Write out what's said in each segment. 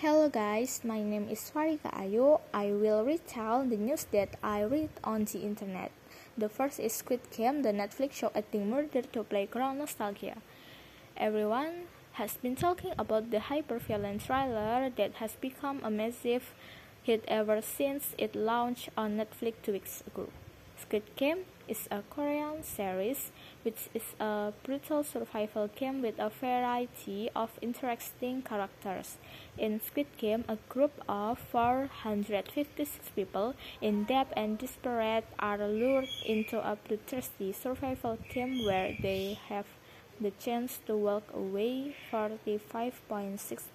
Hello guys, my name is Swarika Ayo. I will retell the news that I read on the internet. The first is Squid Game, the Netflix show acting murder to playground nostalgia. Everyone has been talking about the hyper-violent thriller that has become a massive hit ever since it launched on Netflix 2 weeks ago. Squid Game is a Korean series which is a brutal survival game with a variety of interesting characters. In Squid Game, a group of 456 people in debt and desperate are lured into a bloodthirsty survival game where they have the chance to walk away 45.6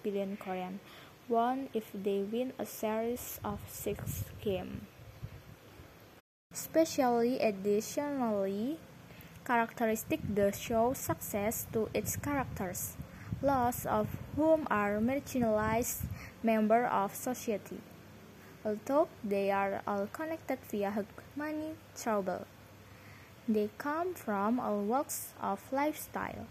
billion Korean won if they win a series of 6 games. Additionally, characteristic the show's success to its characters, lots of whom are marginalized members of society, although they are all connected via money trouble. They come from all walks of lifestyle.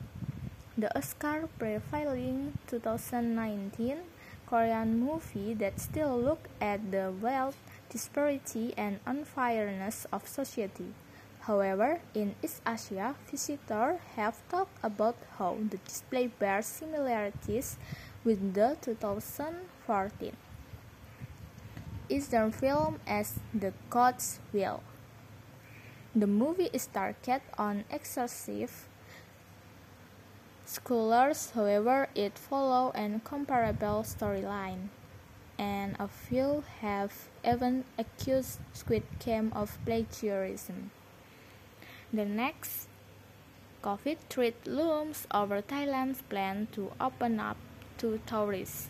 The Oscar-prevailing 2019 Korean movie that still look at the wealth disparity and unfairness of society. However, in East Asia, visitors have talked about how the display bears similarities with the 2014 Eastern film As the God's Will. The movie is targeted on excessive scholars, however, it follows an comparable storyline. And a few have even accused Squid Game of plagiarism. The next, COVID threat looms over Thailand's plan to open up to tourists.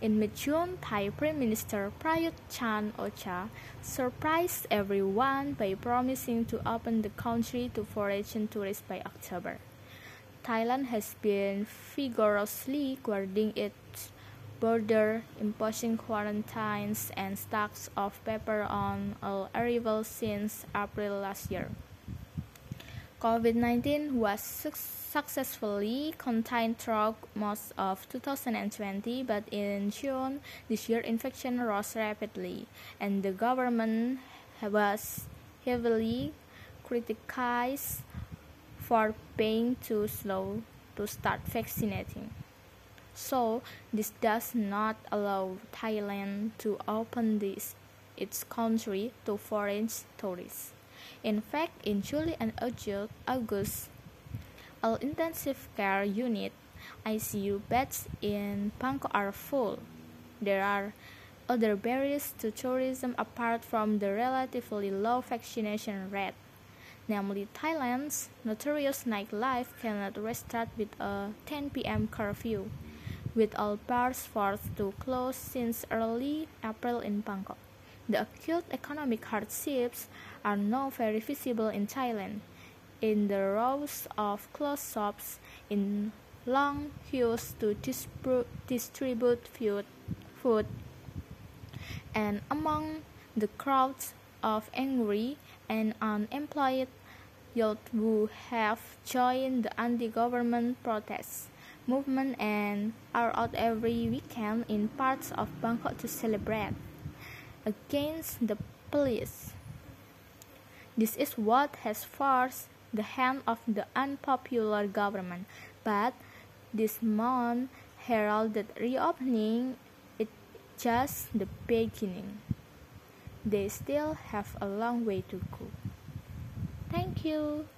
In mid-June, Thai Prime Minister Prayut Chan Ocha surprised everyone by promising to open the country to foreign tourists by October. Thailand has been vigorously guarding its border, imposing quarantines and stocks of paper on all arrivals since April last year. COVID-19 was successfully contained throughout most of 2020, but in June this year, infection rose rapidly, and the government was heavily criticized for being too slow to start vaccinating. So, this does not allow Thailand to open its country to foreign tourists. In fact, in July and August, all intensive care unit ICU beds in Bangkok are full. There are other barriers to tourism apart from the relatively low vaccination rate. Namely, Thailand's notorious nightlife cannot restart with a 10 p.m. curfew, with all bars forced to close since early April in Bangkok. The acute economic hardships are now very visible in Thailand, in the rows of closed shops, in long queues to distribute food, and among the crowds of angry and unemployed youth who have joined the anti-government protests movement and are out every weekend in parts of Bangkok to celebrate against the police. This is what has forced the hand of the unpopular government, but this month heralded reopening is just the beginning. They still have a long way to go. Thank you.